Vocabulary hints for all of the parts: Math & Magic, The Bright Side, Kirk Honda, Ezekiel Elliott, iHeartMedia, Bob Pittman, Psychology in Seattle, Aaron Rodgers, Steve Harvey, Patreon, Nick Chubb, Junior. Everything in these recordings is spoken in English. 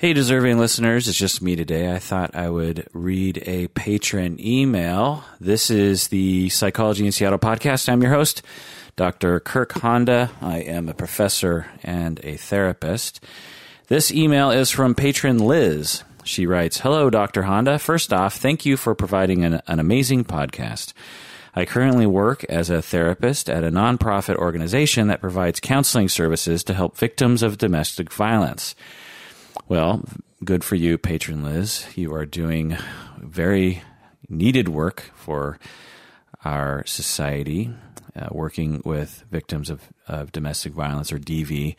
Hey, deserving listeners, it's just me today. I thought I would read a patron email. This is the Psychology in Seattle podcast. I'm your host, Dr. Kirk Honda. I am a professor and a therapist. This email is from patron Liz. She writes, "Hello, Dr. Honda. First off, thank you for providing an amazing podcast. I currently work as a therapist at a nonprofit organization that provides counseling services to help victims of domestic violence." Well, good for you, patron Liz. You are doing very needed work for our society. Working with victims of domestic violence, or DV,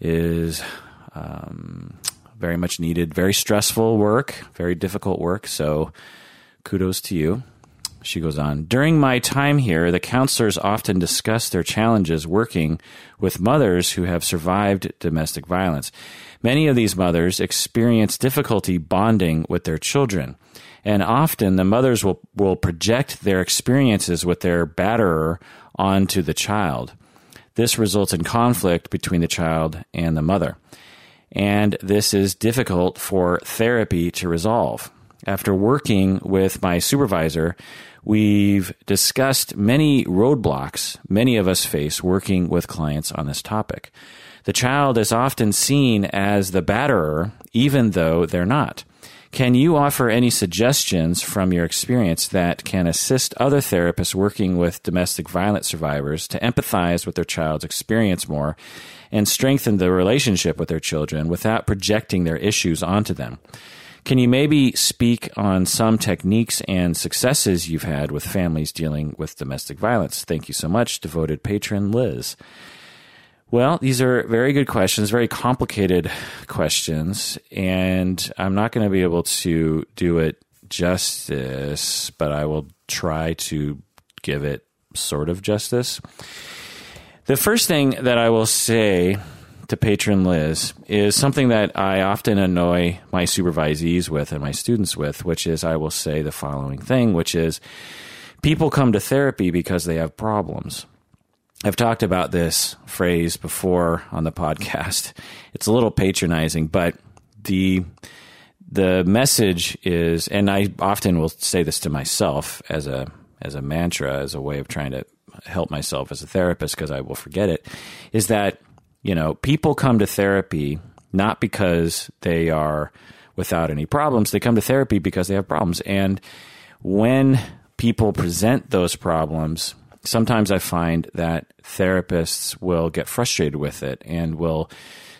is very much needed, very stressful work, very difficult work. So kudos to you. She goes on, "During my time here, the counselors often discuss their challenges working with mothers who have survived domestic violence. Many of these mothers experience difficulty bonding with their children, and often the mothers will project their experiences with their batterer onto the child. This results in conflict between the child and the mother, and this is difficult for therapy to resolve. After working with my supervisor, we've discussed many roadblocks many of us face working with clients on this topic. The child is often seen as the batterer, even though they're not. Can you offer any suggestions from your experience that can assist other therapists working with domestic violence survivors to empathize with their child's experience more and strengthen the relationship with their children without projecting their issues onto them? Can you maybe speak on some techniques and successes you've had with families dealing with domestic violence? Thank you so much, devoted patron Liz." Well, these are very good questions, very complicated questions, and I'm not going to be able to do it justice, but I will try to give it sort of justice. The first thing that I will say to patron Liz is something that I often annoy my supervisees with and my students with, which is I will say the following thing, which is people come to therapy because they have problems. I've talked about this phrase before on the podcast. It's a little patronizing, but the message is, and I often will say this to myself as a mantra, as a way of trying to help myself as a therapist, because I will forget it, is that, you know, people come to therapy not because they are without any problems. They come to therapy because they have problems. And when people present those problems, sometimes I find that therapists will get frustrated with it and will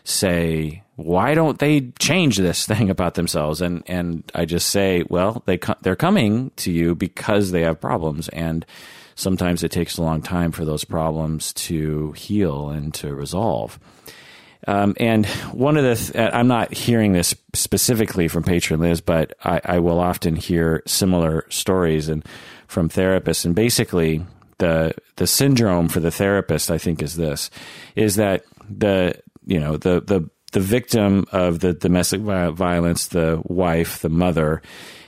say, why don't they change this thing about themselves? And I just say, well, they're coming to you because they have problems. And sometimes it takes a long time for those problems to heal and to resolve. And one of the I'm not hearing this specifically from patron Liz, but I will often hear similar stories and from therapists. And basically, the syndrome for the therapist, I think, is this: is that the victim of the domestic violence, the wife, the mother,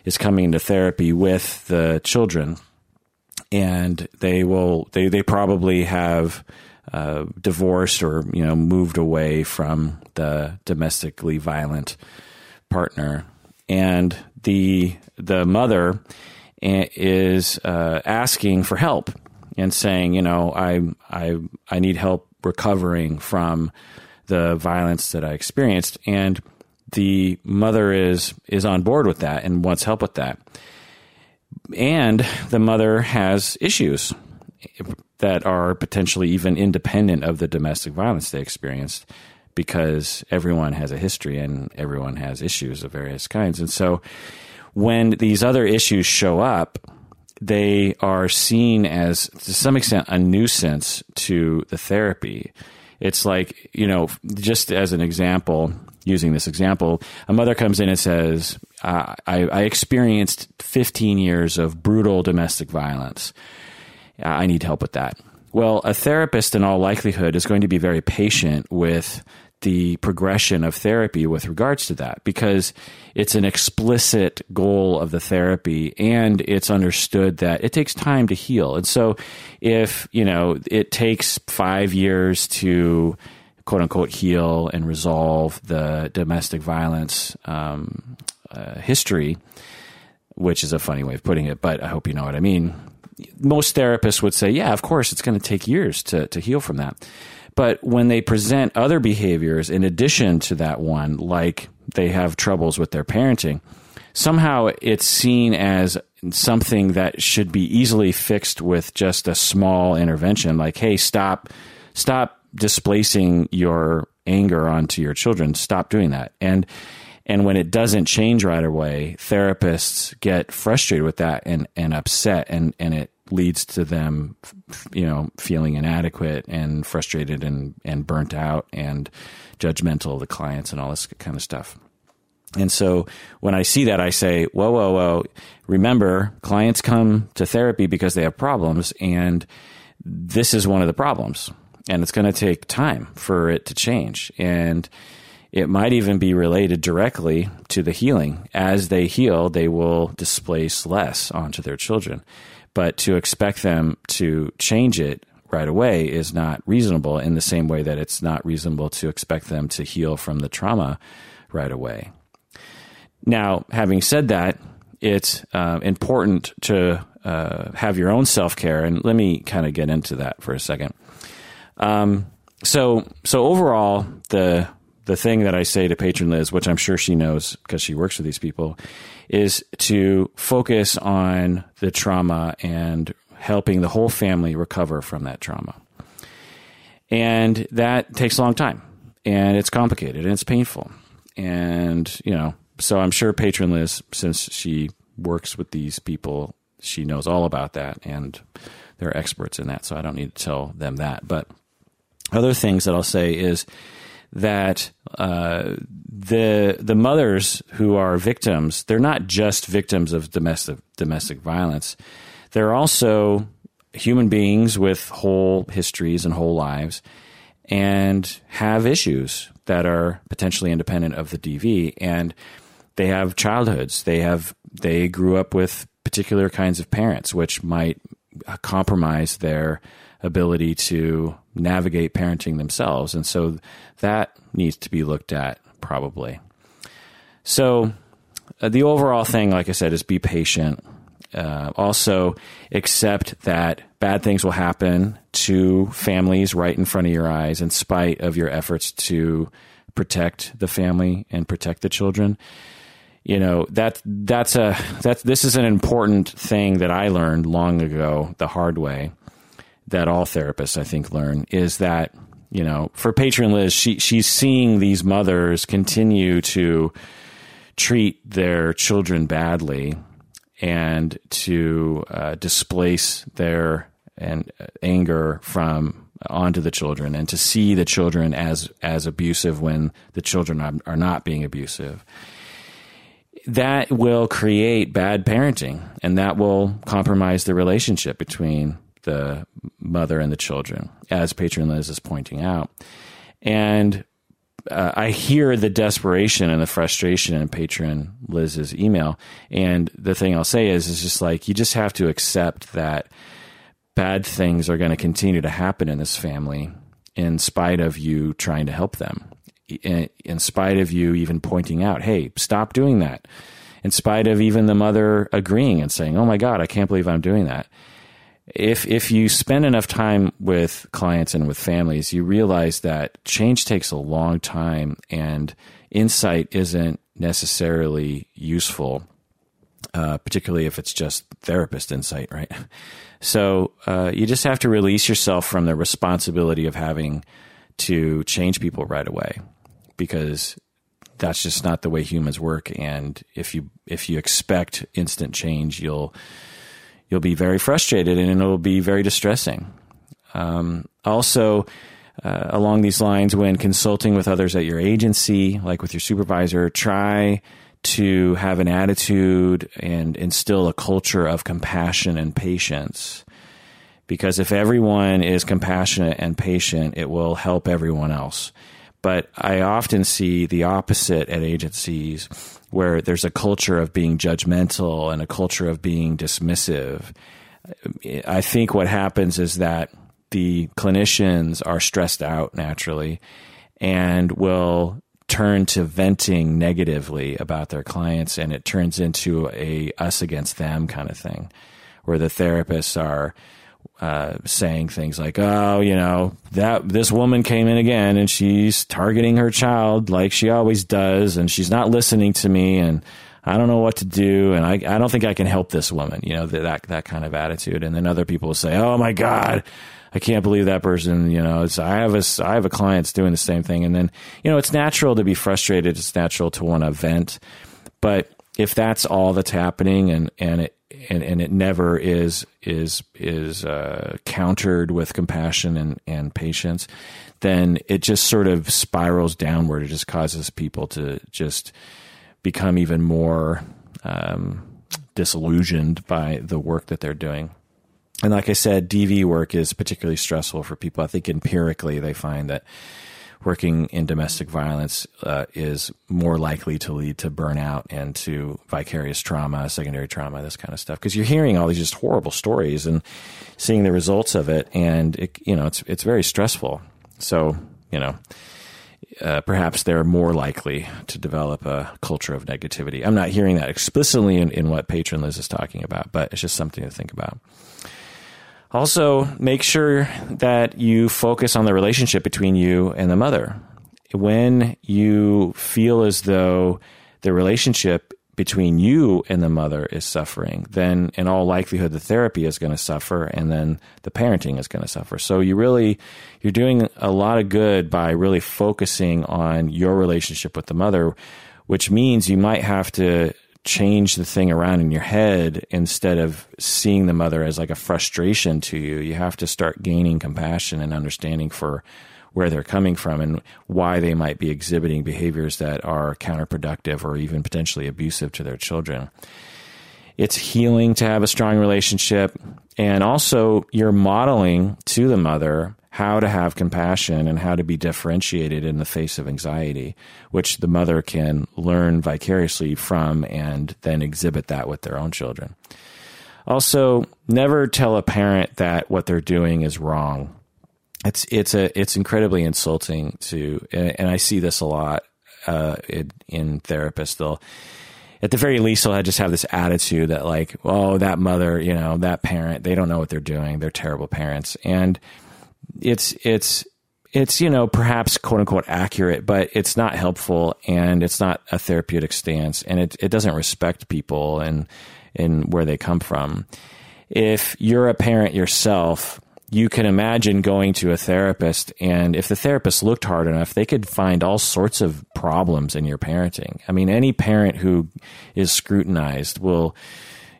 is coming into therapy with the children, and they probably have divorced or, you know, moved away from the domestically violent partner, and the mother is asking for help and saying, you know, I need help recovering from the violence that I experienced. And the mother is on board with that and wants help with that. And the mother has issues that are potentially even independent of the domestic violence they experienced, because everyone has a history and everyone has issues of various kinds. And so when these other issues show up, they are seen as, to some extent, a nuisance to the therapy. It's like, you know, just as an example, using this example, a mother comes in and says, I experienced 15 years of brutal domestic violence. I need help with that. Well, a therapist in all likelihood is going to be very patient with the progression of therapy with regards to that, because it's an explicit goal of the therapy and it's understood that it takes time to heal. And so if, you know, it takes 5 years to quote unquote, heal and resolve the domestic violence history, which is a funny way of putting it, but I hope you know what I mean. Most therapists would say, yeah, of course, it's going to take years to heal from that. But when they present other behaviors in addition to that one, like they have troubles with their parenting, somehow it's seen as something that should be easily fixed with just a small intervention, like, hey, stop displacing your anger onto your children. Stop doing that. And when it doesn't change right away, therapists get frustrated with that and upset, and it leads to them, you know, feeling inadequate and frustrated and burnt out and judgmental of the clients and all this kind of stuff. And so when I see that, I say, whoa, whoa, whoa, remember, clients come to therapy because they have problems, and this is one of the problems. And it's going to take time for it to change. And it might even be related directly to the healing. As they heal, they will displace less onto their children. But to expect them to change it right away is not reasonable, in the same way that it's not reasonable to expect them to heal from the trauma right away. Now, having said that, it's important to have your own self-care. And let me kind of get into that for a second. So overall, the thing that I say to patron Liz, which I'm sure she knows because she works with these people, is to focus on the trauma and helping the whole family recover from that trauma. And that takes a long time, and it's complicated, and it's painful. And, you know, so I'm sure patron Liz, since she works with these people, she knows all about that, and they're experts in that. So I don't need to tell them that, but other things that I'll say is that the mothers who are victims, they're not just victims of domestic violence. They're also human beings with whole histories and whole lives, and have issues that are potentially independent of the DV. And they have childhoods. They grew up with particular kinds of parents, which might compromise their ability to navigate parenting themselves. And so that needs to be looked at, probably. So the overall thing, like I said, is be patient. Also accept that bad things will happen to families right in front of your eyes, in spite of your efforts to protect the family and protect the children. You know, this is an important thing that I learned long ago, the hard way, that all therapists, I think, learn, is that, you know, for patron Liz, she's seeing these mothers continue to treat their children badly and to displace their anger from onto the children, and to see the children as abusive when the children are not being abusive. That will create bad parenting, and that will compromise the relationship between the mother and the children, as patron Liz is pointing out. And I hear the desperation and the frustration in patron Liz's email. And the thing I'll say is just like, you just have to accept that bad things are going to continue to happen in this family, in spite of you trying to help them, in spite of you even pointing out, hey, stop doing that, in spite of even the mother agreeing and saying, oh my God, I can't believe I'm doing that. If you spend enough time with clients and with families, you realize that change takes a long time, and insight isn't necessarily useful, particularly if it's just therapist insight, right? So you just have to release yourself from the responsibility of having to change people right away, because that's just not the way humans work. And if you expect instant change, you'll be very frustrated, and it'll be very distressing. Also, along these lines, when consulting with others at your agency, like with your supervisor, try to have an attitude and instill a culture of compassion and patience. Because if everyone is compassionate and patient, it will help everyone else. But I often see the opposite at agencies, where there's a culture of being judgmental and a culture of being dismissive. I think what happens is that the clinicians are stressed out naturally, and will turn to venting negatively about their clients, and it turns into a us against them kind of thing, where the therapists are saying things like, oh, you know, that this woman came in again and she's targeting her child like she always does, and she's not listening to me, and I don't know what to do, and I don't think I can help this woman, you know, that kind of attitude. And then other people will say, oh my God, I can't believe that person, you know, I have a client that's doing the same thing. And then, you know, it's natural to be frustrated. It's natural to want to vent. But if that's all that's happening and it never is countered with compassion and patience, then it just sort of spirals downward. It just causes people to just become even more disillusioned by the work that they're doing. And like I said, DV work is particularly stressful for people. I think empirically they find that working in domestic violence is more likely to lead to burnout and to vicarious trauma, secondary trauma, this kind of stuff. Because you're hearing all these just horrible stories and seeing the results of it, and it, you know, it's very stressful. So, you know, perhaps they're more likely to develop a culture of negativity. I'm not hearing that explicitly in what Patron Liz is talking about, but it's just something to think about. Also, make sure that you focus on the relationship between you and the mother. When you feel as though the relationship between you and the mother is suffering, then in all likelihood, the therapy is going to suffer, and then the parenting is going to suffer. So you're doing a lot of good by really focusing on your relationship with the mother, which means you might have to change the thing around in your head. Instead of seeing the mother as like a frustration to you, you have to start gaining compassion and understanding for where they're coming from and why they might be exhibiting behaviors that are counterproductive or even potentially abusive to their children. It's healing to have a strong relationship. And also, you're modeling to the mother how to have compassion and how to be differentiated in the face of anxiety, which the mother can learn vicariously from and then exhibit that with their own children. Also, never tell a parent that what they're doing is wrong. It's incredibly insulting to, and I see this a lot in therapists. They'll, at the very least, they'll just have this attitude that like, oh, that mother, you know, that parent, they don't know what they're doing. They're terrible parents. And it's, you know, perhaps quote unquote accurate, but it's not helpful, and it's not a therapeutic stance, and it doesn't respect people and where they come from. If you're a parent yourself, you can imagine going to a therapist, and if the therapist looked hard enough, they could find all sorts of problems in your parenting. I mean, any parent who is scrutinized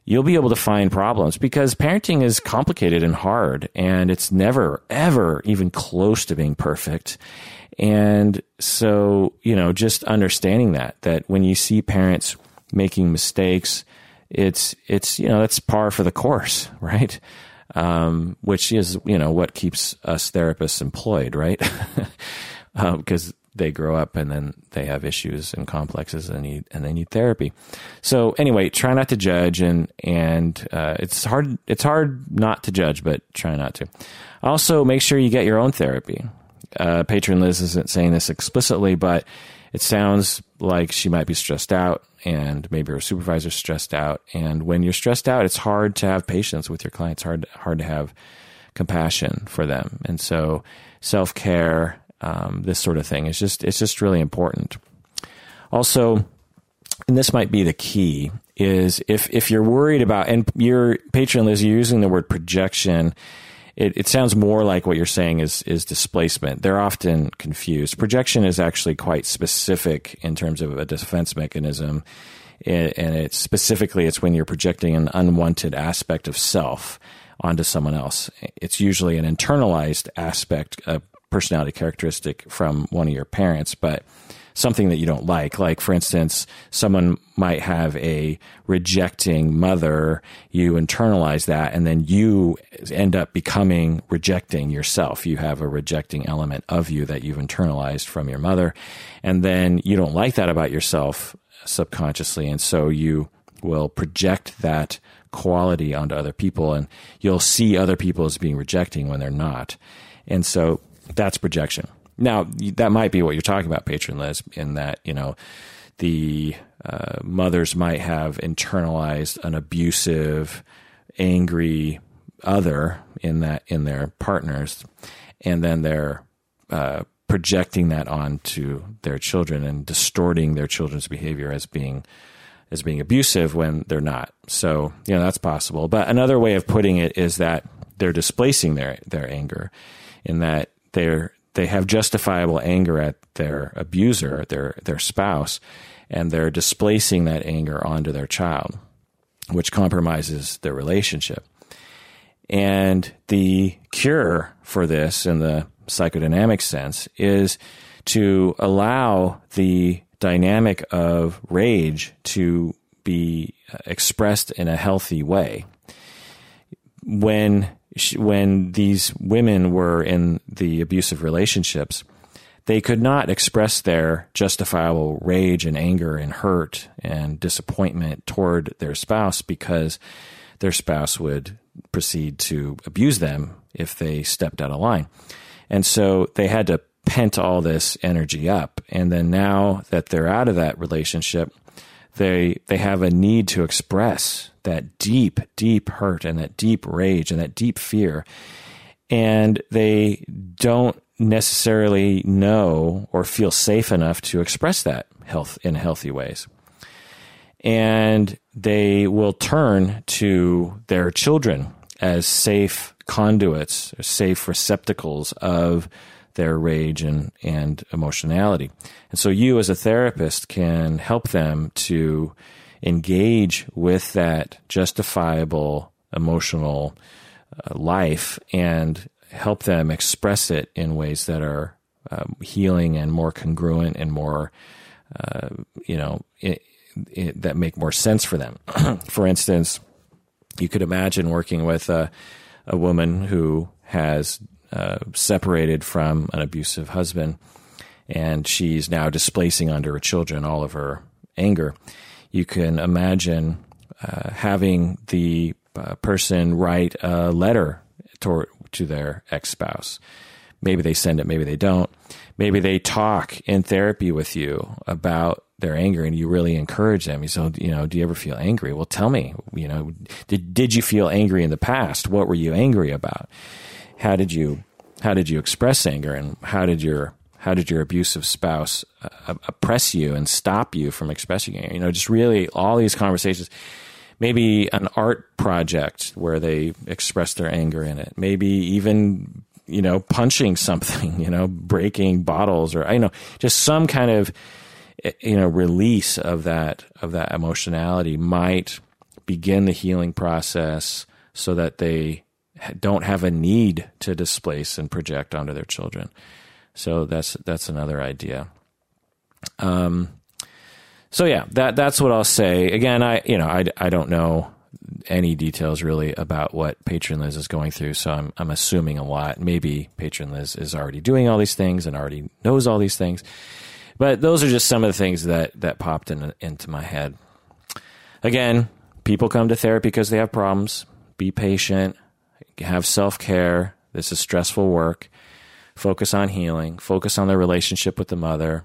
you'll be able to find problems, because parenting is complicated and hard, and it's never, ever even close to being perfect. And so, you know, just understanding that when you see parents making mistakes, it's, you know, that's par for the course, right? Which is, you know, what keeps us therapists employed, right? Because they grow up and then they have issues and complexes and they need therapy. So anyway, try not to judge, and it's hard not to judge, but try not to. Also, make sure you get your own therapy. Patron Liz isn't saying this explicitly, but it sounds like she might be stressed out, and maybe her supervisor's stressed out. And when you're stressed out, it's hard to have patience with your clients, hard to have compassion for them. And so self-care, this sort of thing, it's just really important. Also, and this might be the key, is if you're worried about, and your Patron Liz, you're using the word projection. It sounds more like what you're saying is displacement. They're often confused. Projection is actually quite specific in terms of a defense mechanism, and it's when you're projecting an unwanted aspect of self onto someone else. It's usually an internalized aspect, a personality characteristic from one of your parents, but something that you don't like. Like, for instance, someone might have a rejecting mother, you internalize that, and then you end up becoming rejecting yourself. You have a rejecting element of you that you've internalized from your mother, and then you don't like that about yourself subconsciously, and so you will project that quality onto other people, and you'll see other people as being rejecting when they're not. And so that's projection. Now, that might be what you're talking about, patron Liz, in that, you know, the mothers might have internalized an abusive, angry other in their partners, and then they're projecting that onto their children and distorting their children's behavior as being abusive when they're not. So, you know, that's possible. But another way of putting it is that they're displacing their anger, in that they have justifiable anger at their abuser, their spouse, and they're displacing that anger onto their child, which compromises their relationship. And the cure for this in the psychodynamic sense is to allow the dynamic of rage to be expressed in a healthy way. When these women were in the abusive relationships, they could not express their justifiable rage and anger and hurt and disappointment toward their spouse, because their spouse would proceed to abuse them if they stepped out of line. And so they had to pent all this energy up. And then now that they're out of that relationship, they have a need to express that deep, deep hurt and that deep rage and that deep fear. And they don't necessarily know or feel safe enough to express that in healthy ways. And they will turn to their children as safe conduits, or safe receptacles of their rage and emotionality. And so you as a therapist can help them to engage with that justifiable emotional life and help them express it in ways that are healing and more congruent and more, that make more sense for them. For instance, you could imagine working with a woman who has separated from an abusive husband, and she's now displacing onto her children all of her anger. You can imagine having the person write a letter to their ex-spouse. Maybe they send it, maybe they don't. Maybe they talk in therapy with you about their anger, and you really encourage them. You say, you know, do you ever feel angry? Well, tell me, you know, did you feel angry in the past? What were you angry about? How did you express anger, and how did your abusive spouse oppress you and stop you from expressing anger? You know, just really all these conversations. Maybe an art project where they express their anger in it. Maybe even, you know, punching something, you know, breaking bottles, or, I know, just some kind of, you know, release of that emotionality might begin the healing process, so that they don't have a need to displace and project onto their children. So that's another idea. So yeah, that's what I'll say. Again, I don't know any details really about what patron Liz is going through, so I'm assuming a lot. Maybe patron Liz is already doing all these things and already knows all these things. But those are just some of the things that popped into my head. Again, people come to therapy because they have problems. Be patient. Have self-care. This is stressful work. Focus on healing. Focus on their relationship with the mother.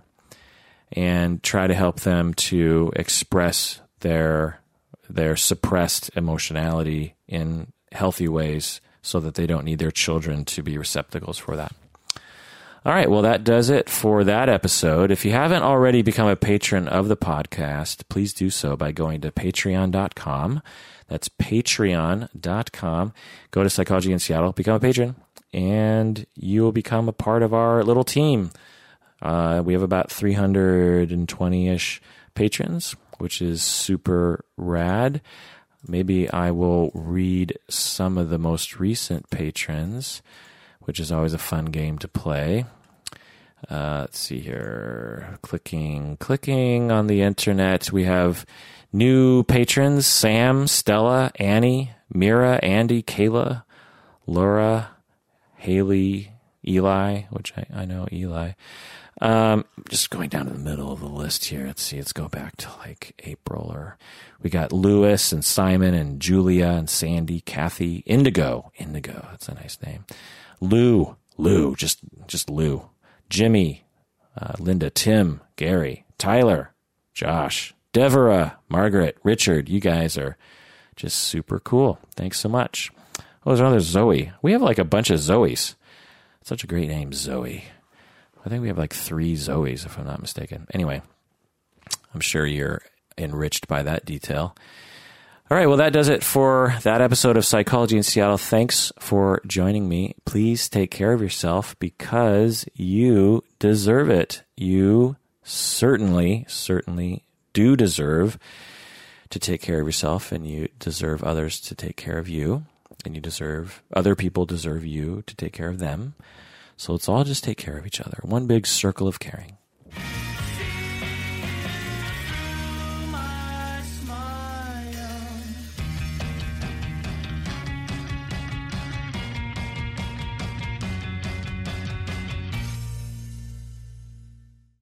And try to help them to express their suppressed emotionality in healthy ways, so that they don't need their children to be receptacles for that. All right, well, that does it for that episode. If you haven't already become a patron of the podcast, please do so by going to patreon.com. That's patreon.com. Go to Psychology in Seattle, become a patron, and you will become a part of our little team. We have about 320-ish patrons, which is super rad. Maybe I will read some of the most recent patrons, which is always a fun game to play. Let's see here. Clicking on the internet. We have new patrons: Sam, Stella, Annie, Mira, Andy, Kayla, Laura, Haley, Eli, which I know Eli. Just going down to the middle of the list here. Let's see. Let's go back to like April. Or we got Lewis and Simon and Julia and Sandy, Kathy, Indigo. That's a nice name. Lou, just Lou, Jimmy, Linda, Tim, Gary, Tyler, Josh, Deborah, Margaret, Richard. You guys are just super cool. Thanks so much. Oh, there's another Zoe. We have like a bunch of Zoes. Such a great name, Zoe. I think we have like 3 Zoes, if I'm not mistaken. Anyway, I'm sure you're enriched by that detail. All right, well, that does it for that episode of Psychology in Seattle. Thanks for joining me. Please take care of yourself because you deserve it. You certainly, certainly do deserve to take care of yourself, and you deserve others to take care of you, and you deserve, other people deserve you to take care of them. So let's all just take care of each other. One big circle of caring.